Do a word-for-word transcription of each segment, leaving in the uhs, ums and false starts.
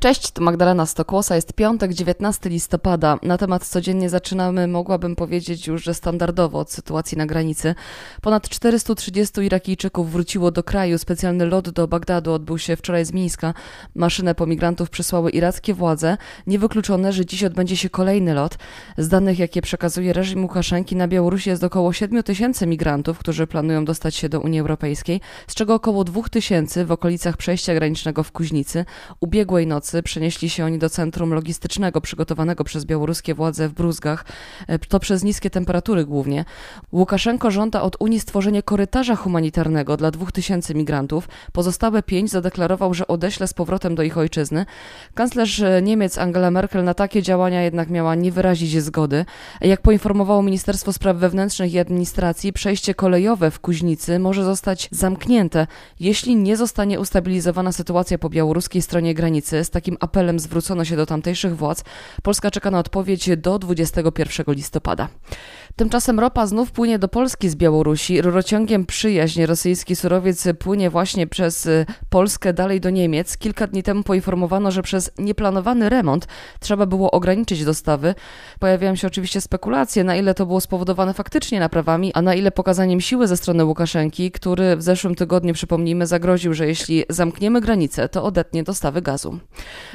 Cześć, to Magdalena Stokłosa, jest piątek, dziewiętnastego listopada. Na temat codziennie zaczynamy, mogłabym powiedzieć już, że standardowo od sytuacji na granicy. Ponad czterystu trzydziestu Irakijczyków wróciło do kraju. Specjalny lot do Bagdadu odbył się wczoraj z Mińska. Maszynę po migrantów przysłały irackie władze. Niewykluczone, że dziś odbędzie się kolejny lot. Z danych, jakie przekazuje reżim Łukaszenki, na Białorusi jest około siedmiu tysięcy migrantów, którzy planują dostać się do Unii Europejskiej, z czego około dwóch tysięcy w okolicach przejścia granicznego w Kuźnicy. Ubiegłej nocy przenieśli się oni do centrum logistycznego przygotowanego przez białoruskie władze w Bruzgach, to przez niskie temperatury głównie. Łukaszenko żąda od Unii stworzenia korytarza humanitarnego dla dwóch tysięcy migrantów. Pozostałe pięć zadeklarował, że odeśle z powrotem do ich ojczyzny. Kanclerz Niemiec Angela Merkel na takie działania jednak miała nie wyrazić zgody. Jak poinformowało Ministerstwo Spraw Wewnętrznych i Administracji, przejście kolejowe w Kuźnicy może zostać zamknięte, jeśli nie zostanie ustabilizowana sytuacja po białoruskiej stronie granicy. Z takim apelem zwrócono się do tamtejszych władz. Polska czeka na odpowiedź do dwudziestego pierwszego listopada. Tymczasem ropa znów płynie do Polski z Białorusi. Rurociągiem Przyjaźń rosyjski surowiec płynie właśnie przez Polskę dalej do Niemiec. Kilka dni temu poinformowano, że przez nieplanowany remont trzeba było ograniczyć dostawy. Pojawiają się oczywiście spekulacje, na ile to było spowodowane faktycznie naprawami, a na ile pokazaniem siły ze strony Łukaszenki, który w zeszłym tygodniu, przypomnijmy, zagroził, że jeśli zamkniemy granicę, to odetnie dostawy gazu.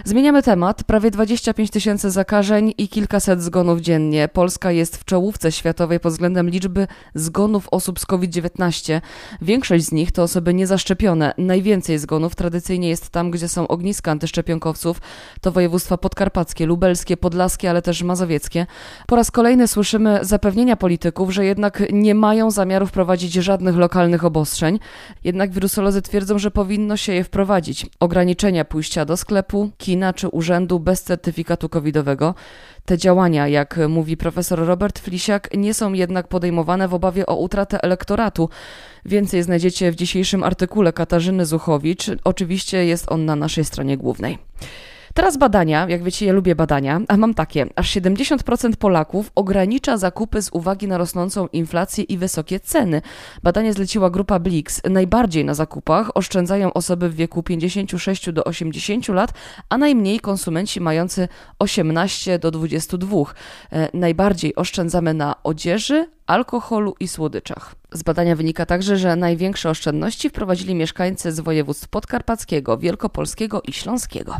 Zmieniamy temat. Prawie dwadzieścia pięć tysięcy zakażeń i kilkaset zgonów dziennie. Polska jest w czołówce światowej pod względem liczby zgonów osób z kowid dziewiętnaście. Większość z nich to osoby niezaszczepione. Najwięcej zgonów tradycyjnie jest tam, gdzie są ogniska antyszczepionkowców. To województwa podkarpackie, lubelskie, podlaskie, ale też mazowieckie. Po raz kolejny słyszymy zapewnienia polityków, że jednak nie mają zamiaru wprowadzić żadnych lokalnych obostrzeń. Jednak wirusolodzy twierdzą, że powinno się je wprowadzić. Ograniczenia pójścia do sklepu, kina czy urzędu bez certyfikatu covidowego. Te działania, jak mówi profesor Robert Flisiak, nie są jednak podejmowane w obawie o utratę elektoratu. Więcej znajdziecie w dzisiejszym artykule Katarzyny Zuchowicz. Oczywiście jest on na naszej stronie głównej. Teraz badania, jak wiecie, ja lubię badania, a mam takie. Aż siedemdziesiąt procent Polaków ogranicza zakupy z uwagi na rosnącą inflację i wysokie ceny. Badanie zleciła grupa Blix. Najbardziej na zakupach oszczędzają osoby w wieku pięćdziesięciu sześciu do osiemdziesięciu lat, a najmniej konsumenci mający osiemnaście do dwudziestu dwóch. Najbardziej oszczędzamy na odzieży, alkoholu i słodyczach. Z badania wynika także, że największe oszczędności wprowadzili mieszkańcy z województw podkarpackiego, wielkopolskiego i śląskiego.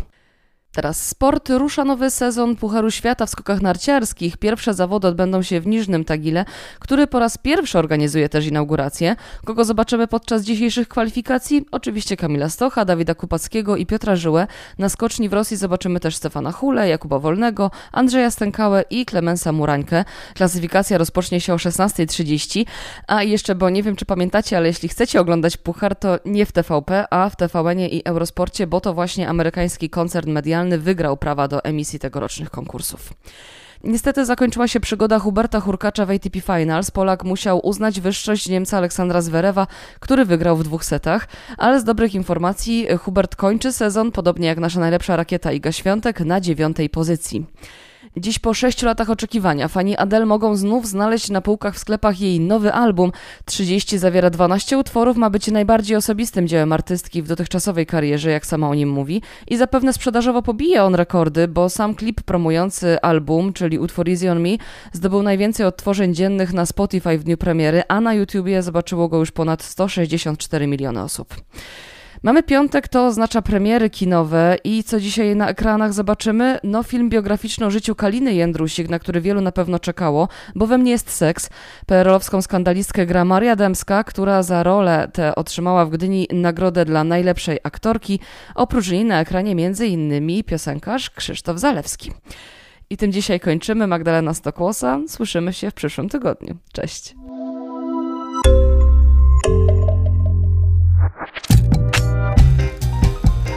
Teraz sport. Rusza nowy sezon Pucharu Świata w skokach narciarskich. Pierwsze zawody odbędą się w Niżnym Tagile, który po raz pierwszy organizuje też inaugurację. Kogo zobaczymy podczas dzisiejszych kwalifikacji? Oczywiście Kamila Stocha, Dawida Kupackiego i Piotra Żyłę. Na skoczni w Rosji zobaczymy też Stefana Hulę, Jakuba Wolnego, Andrzeja Stenkałę i Klemensa Murańkę. Klasyfikacja rozpocznie się o szesnasta trzydzieści. A jeszcze, bo nie wiem czy pamiętacie, ale jeśli chcecie oglądać Puchar, to nie w T V P, a w T V N ie i Eurosporcie, bo to właśnie amerykański koncern medialny wygrał prawa do emisji tegorocznych konkursów. Niestety zakończyła się przygoda Huberta Hurkacza w A T P Finals. Polak musiał uznać wyższość Niemca Aleksandra Zverewa, który wygrał w dwóch setach. Ale z dobrych informacji Hubert kończy sezon, podobnie jak nasza najlepsza rakieta Iga Świątek, na dziewiątej pozycji. Dziś po sześciu latach oczekiwania fani Adele mogą znów znaleźć na półkach w sklepach jej nowy album. trzydzieści zawiera dwanaście utworów, ma być najbardziej osobistym dziełem artystki w dotychczasowej karierze, jak sama o nim mówi. I zapewne sprzedażowo pobije on rekordy, bo sam klip promujący album, czyli utwór Easy on Me, zdobył najwięcej odtworzeń dziennych na Spotify w dniu premiery, a na YouTubie zobaczyło go już ponad sto sześćdziesiąt cztery miliony osób. Mamy piątek, to oznacza premiery kinowe i co dzisiaj na ekranach zobaczymy? No film biograficzny o życiu Kaliny Jędrusik, na który wielu na pewno czekało, bo we mnie jest seks. P R L-owską skandalistkę gra Maria Dębska, która za rolę tę otrzymała w Gdyni nagrodę dla najlepszej aktorki. Oprócz niej na ekranie między innymi piosenkarz Krzysztof Zalewski. I tym dzisiaj kończymy. Magdalena Stokłosa. Słyszymy się w przyszłym tygodniu. Cześć.